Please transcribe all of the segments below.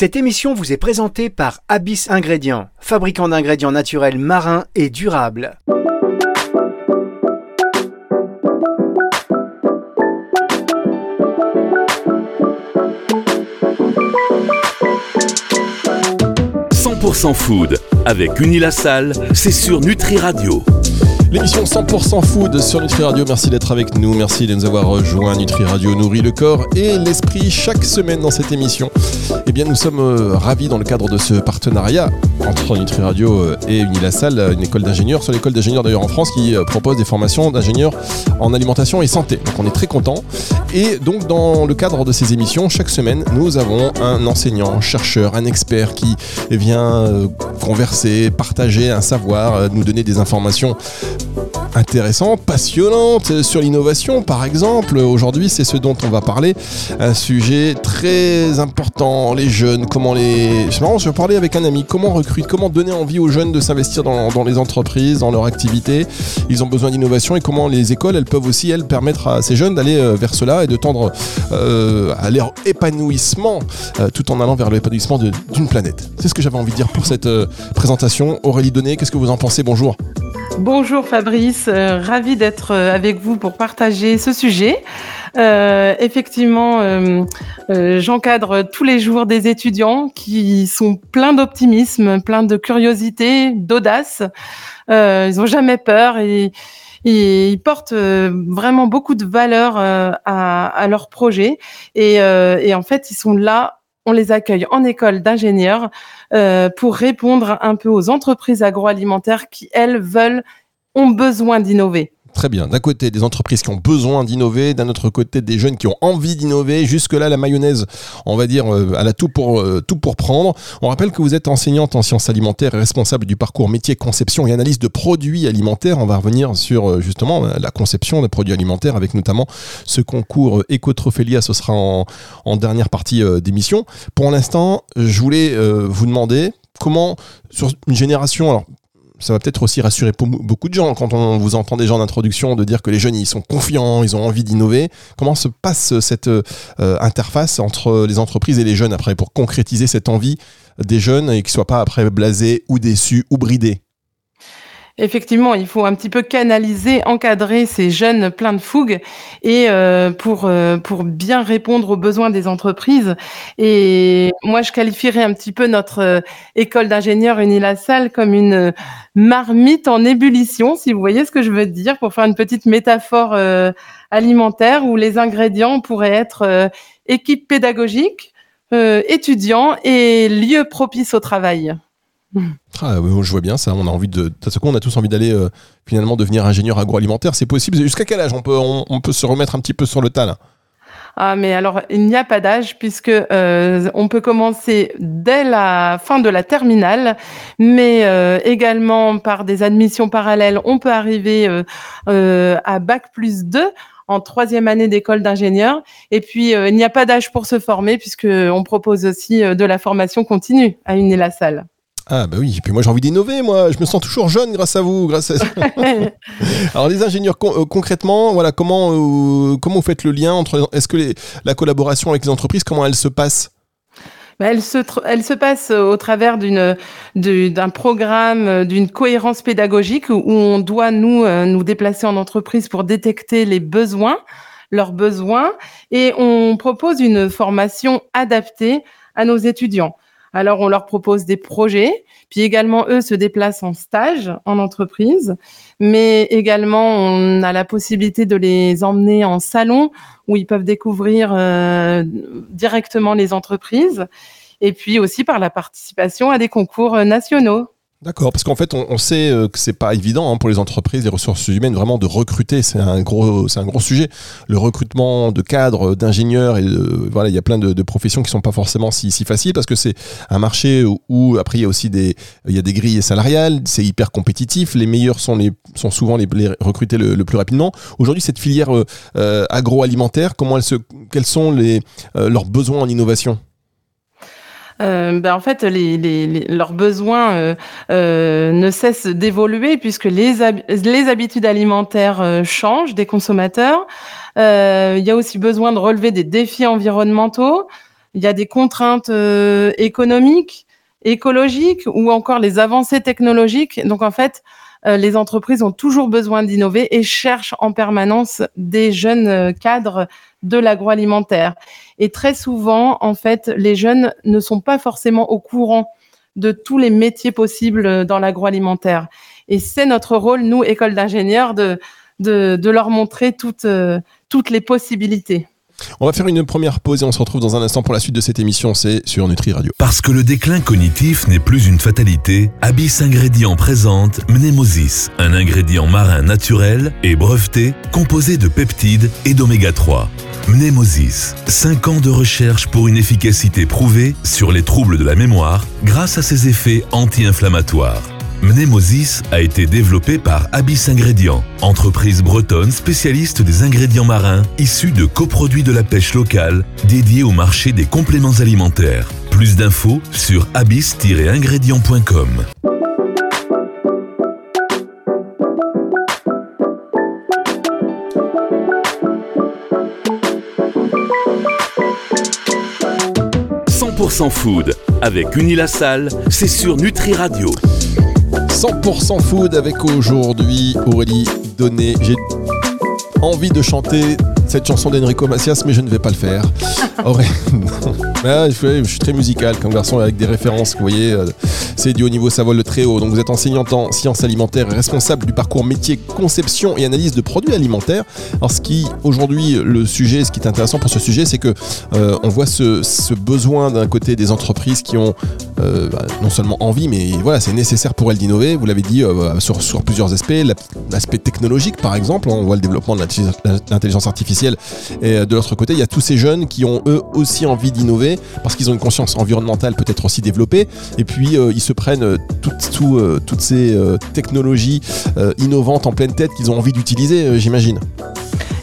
Cette émission vous est présentée par Abyss Ingrédients, fabricant d'ingrédients naturels marins et durables. % Food avec UniLaSalle, c'est sur Nutri Radio. L'émission 100% Food sur Nutri Radio, merci d'être avec nous, merci de nous avoir rejoints. Nutri Radio nourrit le corps et l'esprit chaque semaine dans cette émission. Eh bien nous sommes ravis dans le cadre de ce partenariat entre Nutri Radio et UniLaSalle, une école d'ingénieurs, seule école d'ingénieurs d'ailleurs en France qui propose des formations d'ingénieurs en alimentation et santé. Donc on est très contents. Et donc dans le cadre de ces émissions, chaque semaine nous avons un enseignant, un chercheur, un expert qui vient converser, partager un savoir, nous donner des informations intéressant, passionnante sur l'innovation par exemple. Aujourd'hui c'est ce dont on va parler, un sujet très important, les jeunes, comment les... C'est marrant, je parlais avec un ami, comment recruter, comment donner envie aux jeunes de s'investir dans les entreprises, dans leur activité. Ils ont besoin d'innovation et comment les écoles, elles peuvent aussi, elles, permettre à ces jeunes d'aller vers cela et de tendre à leur épanouissement tout en allant vers l'épanouissement d'une planète. C'est ce que j'avais envie de dire pour cette présentation. Aurélie Donnet, qu'est-ce que vous en pensez? Bonjour. Bonjour Fabrice, ravi d'être avec vous pour partager ce sujet. Effectivement, j'encadre tous les jours des étudiants qui sont pleins d'optimisme, pleins de curiosité, d'audace. Ils n'ont jamais peur et ils portent vraiment beaucoup de valeur à leur projet. Et en fait, ils sont là. On les accueille en école d'ingénieurs pour répondre un peu aux entreprises agroalimentaires qui, elles, ont besoin d'innover. Très bien. D'un côté, des entreprises qui ont besoin d'innover, d'un autre côté, des jeunes qui ont envie d'innover. Jusque-là, la mayonnaise, on va dire, elle a tout pour prendre. On rappelle que vous êtes enseignante en sciences alimentaires et responsable du parcours métier, conception et analyse de produits alimentaires. On va revenir sur, justement, la conception des produits alimentaires avec notamment ce concours Ecotrophelia. Ce sera en dernière partie d'émission. Pour l'instant, je voulais vous demander comment, sur une génération... Alors, ça va peut-être aussi rassurer beaucoup de gens quand on vous entend déjà en introduction de dire que les jeunes, ils sont confiants, ils ont envie d'innover. Comment se passe cette interface entre les entreprises et les jeunes après pour concrétiser cette envie des jeunes et qu'ils ne soient pas après blasés ou déçus ou bridés? Effectivement, il faut un petit peu canaliser, encadrer ces jeunes pleins de fougue et pour bien répondre aux besoins des entreprises. Et moi, je qualifierais un petit peu notre école d'ingénieurs UniLaSalle comme une marmite en ébullition, si vous voyez ce que je veux dire, pour faire une petite métaphore alimentaire où les ingrédients pourraient être équipe pédagogique, étudiants et lieu propice au travail. Ah, je vois bien ça, on a envie on a tous envie d'aller finalement devenir ingénieur agroalimentaire, c'est possible. Jusqu'à quel âge on peut se remettre un petit peu sur le tas là? Ah mais alors il n'y a pas d'âge puisque on peut commencer dès la fin de la terminale, mais également par des admissions parallèles, on peut arriver à Bac+2 en troisième année d'école d'ingénieur. Et puis il n'y a pas d'âge pour se former puisqu'on propose aussi de la formation continue à UniLaSalle. Ah bah oui, et puis moi j'ai envie d'innover, moi je me sens toujours jeune grâce à vous, grâce à ça. Alors les ingénieurs, concrètement, voilà, comment vous faites le lien entre, est-ce que la collaboration avec les entreprises, comment elle se passe? Elle se passe au travers d'un programme, d'une cohérence pédagogique où on doit nous déplacer en entreprise pour détecter leurs besoins, et on propose une formation adaptée à nos étudiants. Alors, on leur propose des projets, puis également, eux se déplacent en stage, en entreprise, mais également, on a la possibilité de les emmener en salon où ils peuvent découvrir directement les entreprises, et puis aussi par la participation à des concours nationaux. D'accord, parce qu'en fait, on sait que c'est pas évident hein, pour les entreprises, les ressources humaines, vraiment de recruter. C'est un gros sujet. Le recrutement de cadres, d'ingénieurs, et voilà, il y a plein de professions qui sont pas forcément si faciles parce que c'est un marché où après il y a aussi des grilles salariales. C'est hyper compétitif. Les meilleurs sont souvent les recrutés le plus rapidement. Aujourd'hui, cette filière agroalimentaire, quels sont leurs besoins en innovation? En fait, leurs besoins ne cessent d'évoluer puisque les habitudes alimentaires changent des consommateurs. Il y a aussi besoin de relever des défis environnementaux, il y a des contraintes économiques, écologiques ou encore les avancées technologiques. Donc, en fait, les entreprises ont toujours besoin d'innover et cherchent en permanence des jeunes cadres de l'agroalimentaire. Et très souvent, en fait, les jeunes ne sont pas forcément au courant de tous les métiers possibles dans l'agroalimentaire. Et c'est notre rôle, nous, école d'ingénieurs, de leur montrer toutes les possibilités. On va faire une première pause et on se retrouve dans un instant pour la suite de cette émission, c'est sur Nutri Radio. Parce que le déclin cognitif n'est plus une fatalité, Abyss Ingrédients présente Mnemosis, un ingrédient marin naturel et breveté composé de peptides et d'oméga 3. Mnemosis, 5 ans de recherche pour une efficacité prouvée sur les troubles de la mémoire grâce à ses effets anti-inflammatoires. Mnemosis a été développé par Abyss Ingrédients, entreprise bretonne spécialiste des ingrédients marins issus de coproduits de la pêche locale dédiés au marché des compléments alimentaires. Plus d'infos sur abyss-ingrédients.com. Food avec UniLaSalle, c'est sur Nutri Radio. 100% Food avec aujourd'hui Aurélie Donnet. J'ai envie de chanter cette chanson d'Enrico Macias, mais je ne vais pas le faire. Aurélie... Ah, je suis très musical comme garçon avec des références, vous voyez, c'est du haut niveau, ça vole le très haut. Donc vous êtes enseignante en sciences alimentaires et responsable du parcours métier conception et analyse de produits alimentaires. Alors ce qui aujourd'hui le sujet, ce qui est intéressant pour ce sujet, c'est que on voit ce besoin d'un côté des entreprises qui ont non seulement envie, mais voilà, c'est nécessaire pour elles d'innover. Vous l'avez dit sur plusieurs aspects, l'aspect technologique par exemple, on voit le développement de l'intelligence artificielle. Et de l'autre côté, il y a tous ces jeunes qui ont eux aussi envie d'innover, parce qu'ils ont une conscience environnementale peut-être aussi développée, et puis ils se prennent toutes ces technologies innovantes en pleine tête qu'ils ont envie d'utiliser, j'imagine.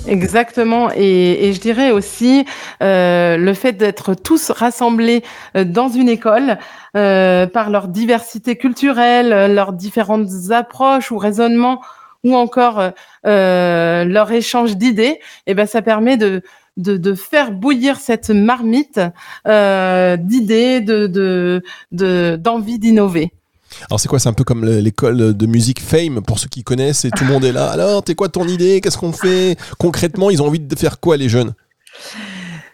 Exactement, et je dirais aussi le fait d'être tous rassemblés dans une école par leur diversité culturelle, leurs différentes approches ou raisonnements, ou encore leur échange d'idées, et ben ça permet de faire bouillir cette marmite d'idées, d'envie d'innover. Alors c'est quoi ? C'est un peu comme l'école de musique Fame, pour ceux qui connaissent, et tout le monde est là. Alors, t'es quoi ton idée ? Qu'est-ce qu'on fait ? Concrètement, ils ont envie de faire quoi, les jeunes ?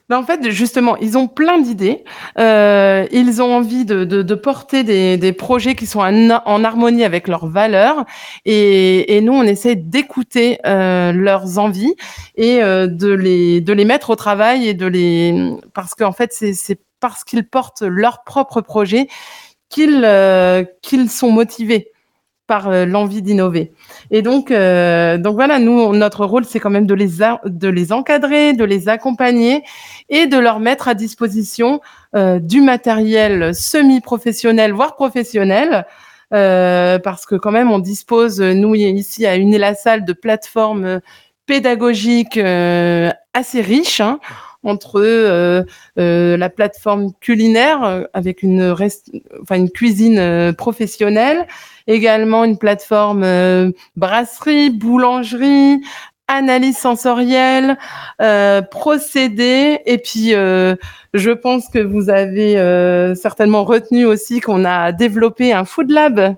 Ben en fait, justement, ils ont plein d'idées. Ils ont envie de porter des projets qui sont en harmonie avec leurs valeurs. Et nous, on essaie d'écouter leurs envies et de les mettre au travail et parce qu'en fait, c'est parce qu'ils portent leur propre projet qu'ils sont motivés par l'envie d'innover. Et donc voilà, nous, notre rôle, c'est quand même de les encadrer, de les accompagner et de leur mettre à disposition du matériel semi-professionnel, voire professionnel, parce que quand même, on dispose, nous, ici, à UniLaSalle, de plateformes pédagogiques assez riches, hein, entre la plateforme culinaire avec une cuisine professionnelle, également une plateforme brasserie, boulangerie, analyse sensorielle, procédés, et puis je pense que vous avez certainement retenu aussi qu'on a développé un food lab. Ah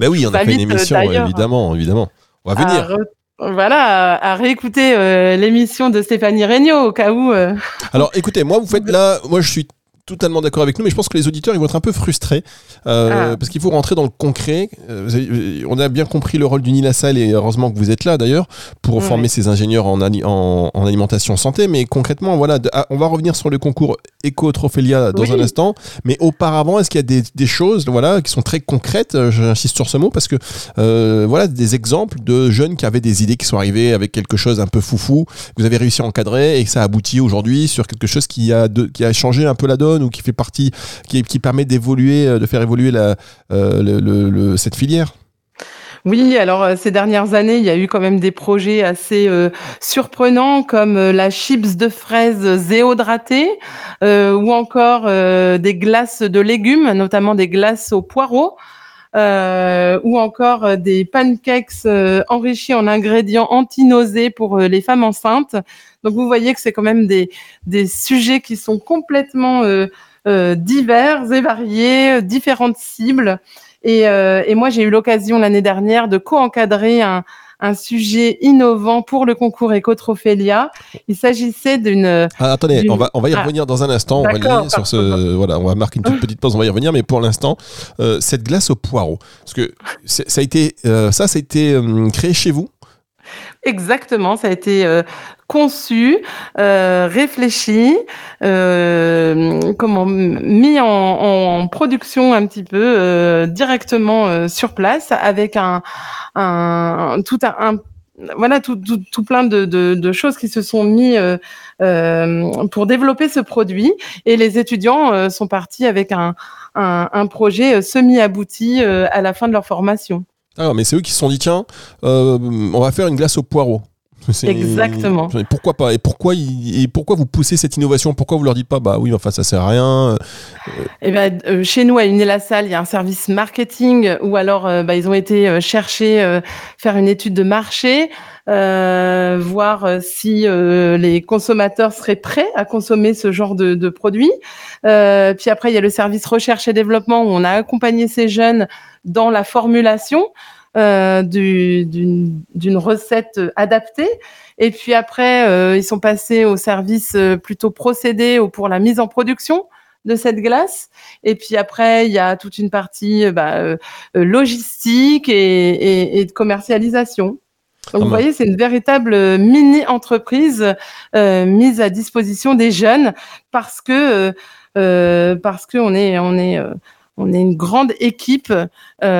bah oui, on a fait une émission, évidemment. On va venir. Voilà, à réécouter l'émission de Stéphanie Regnault au cas où. Alors écoutez, moi je suis totalement d'accord avec nous, mais je pense que les auditeurs ils vont être un peu frustrés parce qu'il faut rentrer dans le concret. On a bien compris le rôle d'UniLaSalle et heureusement que vous êtes là d'ailleurs pour former ces ingénieurs en alimentation santé. Mais concrètement, voilà, on va revenir sur le concours Ecotrophelia dans un instant. Mais auparavant, est-ce qu'il y a des choses, voilà, qui sont très concrètes? J'insiste sur ce mot parce que voilà, des exemples de jeunes qui avaient des idées, qui sont arrivés avec quelque chose un peu foufou, que vous avez réussi à encadrer et que ça aboutit aujourd'hui sur quelque chose qui a changé un peu la donne, ou qui fait partie, qui permet d'évoluer, de faire évoluer cette filière. Oui, alors ces dernières années, il y a eu quand même des projets assez surprenants comme la chips de fraises éhydratée ou encore des glaces de légumes, notamment des glaces aux poireaux. ou encore des pancakes enrichis en ingrédients anti-nausées pour les femmes enceintes. Donc vous voyez que c'est quand même des sujets qui sont complètement divers et variés, différentes cibles. Et moi, j'ai eu l'occasion l'année dernière de co-encadrer un sujet innovant pour le concours Ecotrophelia. Il s'agissait d'une... Ah, attendez, d'une... on va y revenir dans un instant. Voilà, on va marquer une toute petite pause, on va y revenir. Mais pour l'instant, cette glace au poireau, parce que ça a été créé chez vous. Exactement, ça a été conçu, réfléchi, mis en production un petit peu directement sur place, avec tout plein de choses qui se sont mis pour développer ce produit, et les étudiants sont partis avec un projet semi-abouti à la fin de leur formation. Ah, mais c'est eux qui se sont dit, tiens, on va faire une glace au poireau. Exactement. Pourquoi pas ? Et pourquoi vous poussez cette innovation ? Pourquoi vous leur dites pas, bah oui, enfin ça sert à rien ? Chez nous à UniLaSalle, il y a un service marketing, ou alors ils ont été chercher, faire une étude de marché, voir si les consommateurs seraient prêts à consommer ce genre de produits. Puis après, il y a le service recherche et développement où on a accompagné ces jeunes dans la formulation d'une recette adaptée. Et puis après, ils sont passés au service plutôt procédé ou pour la mise en production de cette glace. Et puis après, il y a toute une partie logistique et de commercialisation. Donc vous voyez, c'est une véritable mini-entreprise mise à disposition des jeunes parce que on est une grande équipe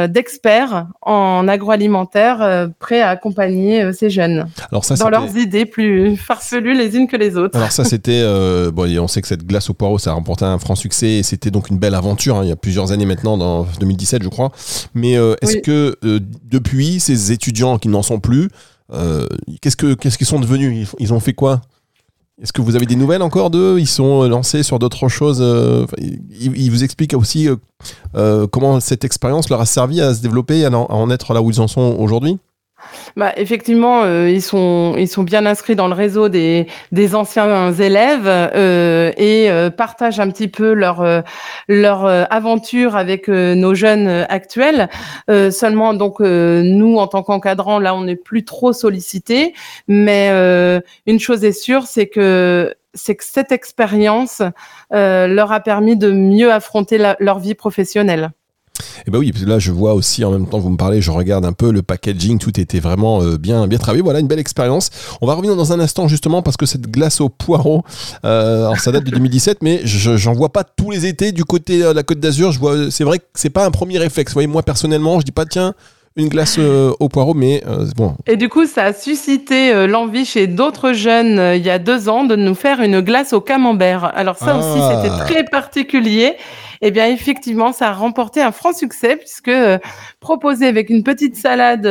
d'experts en agroalimentaire prêts à accompagner ces jeunes dans leurs idées plus farfelues les unes que les autres. Alors ça, c'était... on sait que cette glace au poireau, ça a remporté un franc succès et c'était donc une belle aventure, hein, il y a plusieurs années maintenant, dans 2017 je crois. Mais est-ce que depuis, ces étudiants qui n'en sont plus, qu'est-ce qu'ils sont devenus ? Ils ont fait quoi ? Est-ce que vous avez des nouvelles encore d'eux ? Ils sont lancés sur d'autres choses. Ils vous expliquent aussi comment cette expérience leur a servi à se développer, à en être là où ils en sont aujourd'hui ? Effectivement, ils sont bien inscrits dans le réseau des anciens élèves et partagent un petit peu leur aventure avec nos jeunes actuels. Seulement, donc nous, en tant qu'encadrants, là, on n'est plus trop sollicités. Mais une chose est sûre, c'est que cette expérience leur a permis de mieux affronter leur vie professionnelle. Et oui, là je vois aussi en même temps que vous me parlez, je regarde un peu le packaging, tout était vraiment bien travaillé. Voilà, une belle expérience. On va revenir dans un instant justement parce que cette glace au poireau, alors ça date de 2017, mais j'en vois pas tous les étés du côté de la Côte d'Azur. Je vois, c'est vrai que c'est pas un premier réflexe. Vous voyez, moi personnellement, je dis pas tiens, une glace au poireau, mais bon. Et du coup, ça a suscité l'envie chez d'autres jeunes il y a 2 ans de nous faire une glace au camembert. Alors ça aussi, c'était très particulier. Eh bien, effectivement, ça a remporté un franc succès puisque proposé avec une petite salade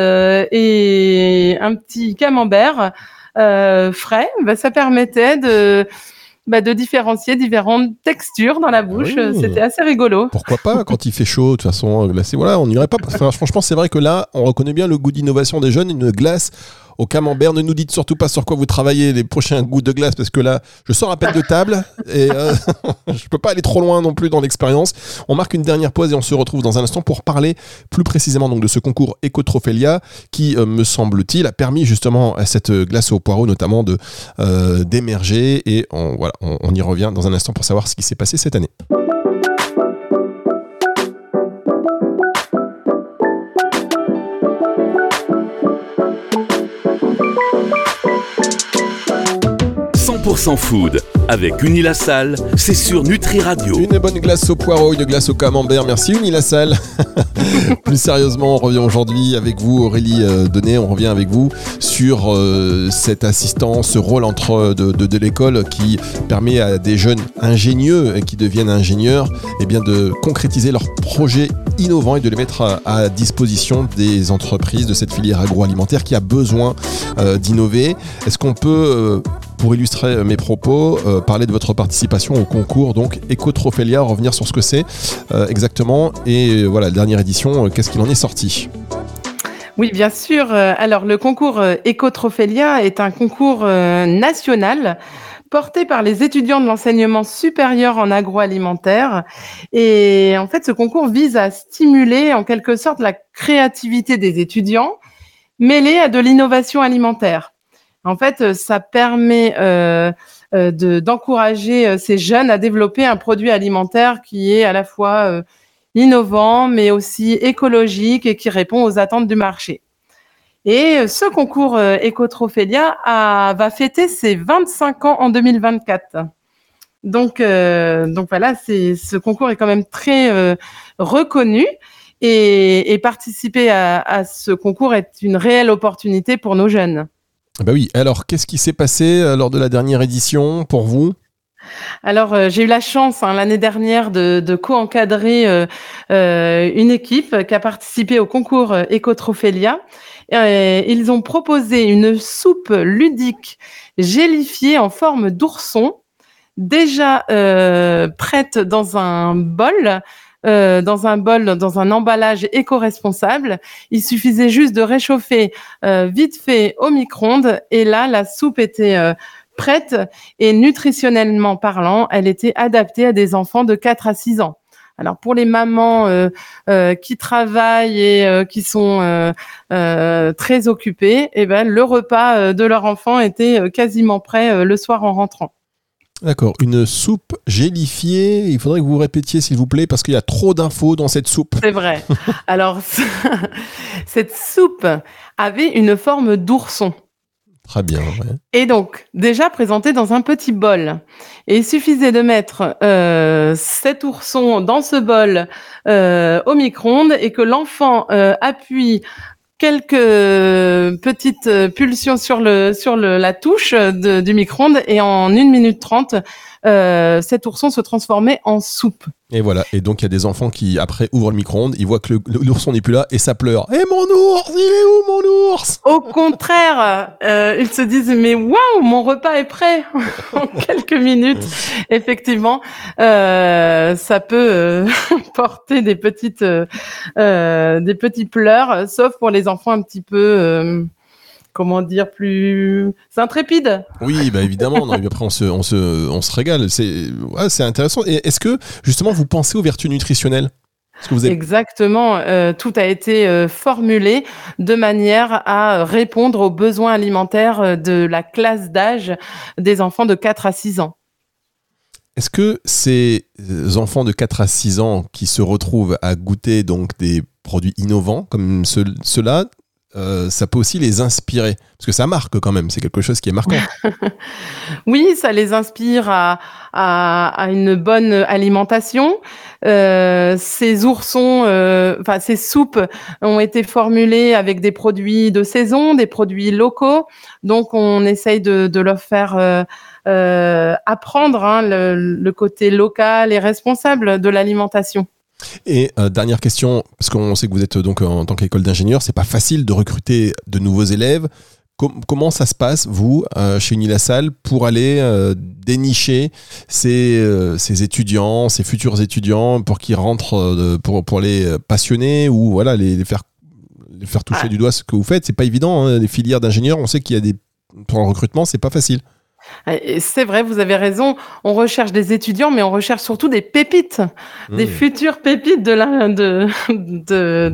et un petit camembert frais, ça permettait de différencier différentes textures dans la bouche. Oui. C'était assez rigolo. Pourquoi pas, quand il fait chaud, de toute façon, glacé, voilà, on n'irait pas. Enfin, franchement, c'est vrai que là, on reconnaît bien le goût d'innovation des jeunes, une glace au camembert. Ne nous dites surtout pas sur quoi vous travaillez les prochains goûts de glace, parce que là, je sors à peine de table et je peux pas aller trop loin non plus dans l'expérience. On marque une dernière pause et on se retrouve dans un instant pour parler plus précisément donc de ce concours Ecotrophelia qui, me semble-t-il, a permis justement à cette glace au poireau notamment de d'émerger, et on y revient dans un instant pour savoir ce qui s'est passé cette année. Pour Sans Food, avec UniLaSalle, c'est sur Nutri Radio. Une bonne glace au poireau, une glace au camembert, merci UniLaSalle. Plus sérieusement, on revient aujourd'hui avec vous, Aurélie Donnet, on revient avec vous sur cette assistance, ce rôle de l'école qui permet à des jeunes ingénieux qui deviennent ingénieurs de concrétiser leurs projets innovants et de les mettre à disposition des entreprises de cette filière agroalimentaire qui a besoin d'innover. Est-ce qu'on peut pour illustrer mes propos, parler de votre participation au concours donc Ecotrophelia, revenir sur ce que c'est exactement et voilà, la dernière édition, qu'est-ce qu'il en est sorti? Oui, bien sûr. Alors, le concours Ecotrophelia est un concours national porté par les étudiants de l'enseignement supérieur en agroalimentaire. Et en fait, ce concours vise à stimuler en quelque sorte la créativité des étudiants mêlée à de l'innovation alimentaire. En fait, ça permet d'encourager ces jeunes à développer un produit alimentaire qui est à la fois innovant, mais aussi écologique et qui répond aux attentes du marché. Et ce concours Ecotrophelia va fêter ses 25 ans en 2024. Donc voilà, ce concours est quand même très reconnu et participer à ce concours est une réelle opportunité pour nos jeunes. Ben oui, alors qu'est-ce qui s'est passé lors de la dernière édition pour vous ? Alors, j'ai eu la chance l'année dernière de co-encadrer une équipe qui a participé au concours Ecotrophelia. Ils ont proposé une soupe ludique gélifiée en forme d'ourson, déjà prête dans un emballage éco-responsable. Il suffisait juste de réchauffer vite fait au micro-ondes et là, la soupe était prête et nutritionnellement parlant, elle était adaptée à des enfants de 4 à 6 ans. Alors pour les mamans qui travaillent et qui sont très occupées, eh ben, le repas de leur enfant était quasiment prêt le soir en rentrant. D'accord, une soupe gélifiée, il faudrait que vous répétiez s'il vous plaît parce qu'il y a trop d'infos dans cette soupe. C'est vrai. Alors cette soupe avait une forme d'ourson. Très bien. Ouais. Et donc, déjà présenté dans un petit bol. Et il suffisait de mettre cet ourson dans ce bol au micro-ondes et que l'enfant appuie quelques petites pulsions sur la touche du micro-ondes et en 1 minute 30, cet ourson se transformait en soupe. Et voilà, et donc il y a des enfants qui après ouvrent le micro-ondes, ils voient que l'ourson n'est plus là et ça pleure. Et mon ours, il est où mon ours ? Au contraire, ils se disent mais waouh, mon repas est prêt en quelques minutes. Effectivement, ça peut porter des petits pleurs, sauf pour les enfants un petit peu. Comment dire, plus intrépide. Oui, bah évidemment. Non, après, on se régale. C'est intéressant. Et est-ce que justement vous pensez aux vertus nutritionnelles ? Est-ce que vous avez... Exactement. Tout a été formulé de manière à répondre aux besoins alimentaires de la classe d'âge des enfants de 4 à 6 ans. Est-ce que ces enfants de 4 à 6 ans qui se retrouvent à goûter donc des produits innovants comme ceux-là, ça peut aussi les inspirer parce que ça marque quand même, c'est quelque chose qui est marquant. Oui, ça les inspire à une bonne alimentation. Ces oursons, ces soupes ont été formulées avec des produits de saison, des produits locaux, donc on essaye de leur faire apprendre le côté local et responsable de l'alimentation. Et dernière question, parce qu'on sait que vous êtes donc en tant qu'école d'ingénieur, c'est pas facile de recruter de nouveaux élèves. Comment ça se passe, vous, chez UniLaSalle, pour aller dénicher ces étudiants, ces futurs étudiants, pour qu'ils rentrent, pour les passionner ou voilà, les faire toucher du doigt ce que vous faites ? C'est pas évident, hein, les filières d'ingénieurs, on sait qu'il y a pour le recrutement, c'est pas facile. C'est vrai, vous avez raison, on recherche des étudiants, mais on recherche surtout des pépites, des futures pépites de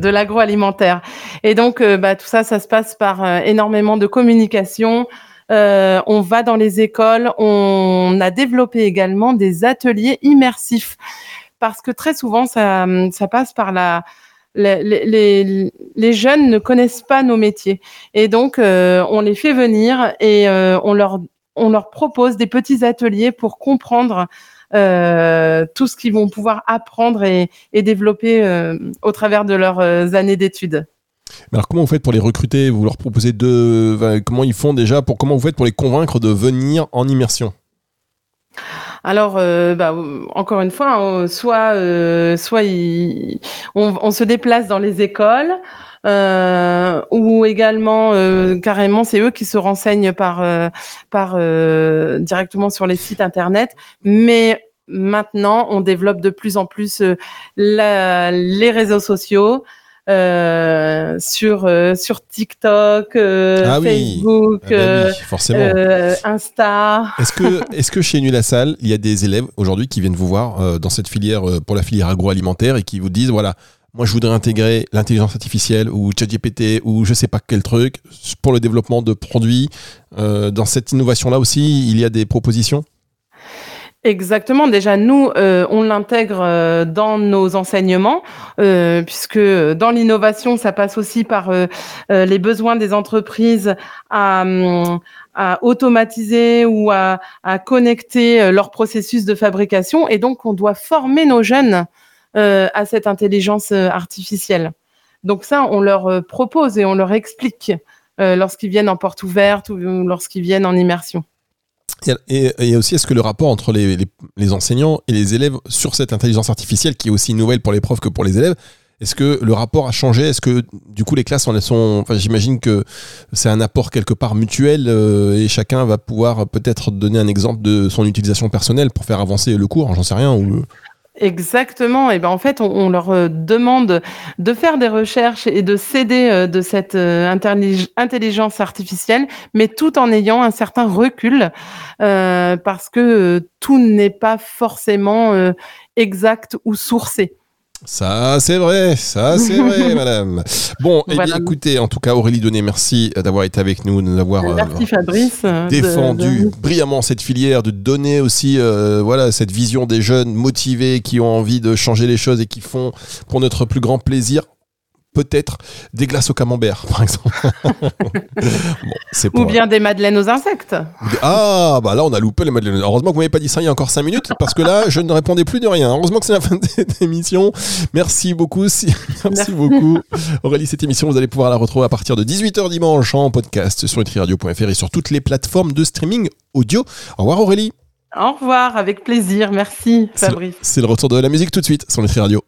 l'agroalimentaire. Et donc, tout ça se passe par énormément de communication. On va dans les écoles, on a développé également des ateliers immersifs, parce que très souvent, ça passe par les jeunes ne connaissent pas nos métiers. Et donc, on les fait venir et on leur propose des petits ateliers pour comprendre tout ce qu'ils vont pouvoir apprendre et développer au travers de leurs années d'études. Mais alors comment vous faites pour les recruter ? Vous leur proposez comment vous faites pour les convaincre de venir en immersion ? Alors, encore une fois, on se déplace dans les écoles, ou également carrément, c'est eux qui se renseignent par directement sur les sites internet. Mais maintenant, on développe de plus en plus les réseaux sociaux. Sur TikTok, Facebook, forcément. Insta. Est-ce que chez UniLaSalle, il y a des élèves aujourd'hui qui viennent vous voir dans cette filière, pour la filière agroalimentaire, et qui vous disent voilà, moi je voudrais intégrer l'intelligence artificielle ou ChatGPT ou je sais pas quel truc pour le développement de produits. Dans cette innovation là aussi, il y a des propositions? Exactement. Déjà, nous, on l'intègre dans nos enseignements, puisque dans l'innovation, ça passe aussi par les besoins des entreprises à automatiser ou à connecter leur processus de fabrication. Et donc, on doit former nos jeunes à cette intelligence artificielle. Donc ça, on leur propose et on leur explique lorsqu'ils viennent en porte ouverte ou lorsqu'ils viennent en immersion. Et aussi, est-ce que le rapport entre les enseignants et les élèves sur cette intelligence artificielle, qui est aussi nouvelle pour les profs que pour les élèves, est-ce que le rapport a changé? Est-ce que du coup les classes, j'imagine que c'est un apport quelque part mutuel, et chacun va pouvoir peut-être donner un exemple de son utilisation personnelle pour faire avancer le cours, j'en sais rien ou... Exactement. Et ben en fait, on leur demande de faire des recherches et de s'aider de cette intelligence artificielle, mais tout en ayant un certain recul, parce que tout n'est pas forcément exact ou sourcé. Ça, c'est vrai, madame. Bon, voilà. Eh bien, écoutez, en tout cas, Aurélie Donnet, merci d'avoir été avec nous, de nous avoir défendu brillamment cette filière, de donner aussi, cette vision des jeunes motivés qui ont envie de changer les choses et qui font, pour notre plus grand plaisir, peut-être des glaces au camembert, par exemple. Ou bien des madeleines aux insectes. Ah, bah là, on a loupé les madeleines. Heureusement que vous m'avez pas dit ça il y a encore 5 minutes, parce que là, je ne répondais plus de rien. Heureusement que c'est la fin de cette émission. Merci beaucoup. Merci beaucoup. Aurélie, cette émission, vous allez pouvoir la retrouver à partir de 18h dimanche en podcast sur nutriradio.fr et sur toutes les plateformes de streaming audio. Au revoir, Aurélie. Au revoir, avec plaisir. Merci, Fabrice. C'est le retour de la musique tout de suite sur Nutri Radio.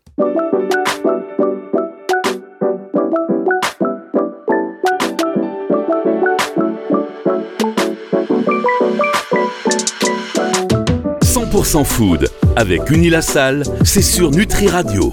Pour Sans Food, avec UniLaSalle, c'est sur Nutri Radio.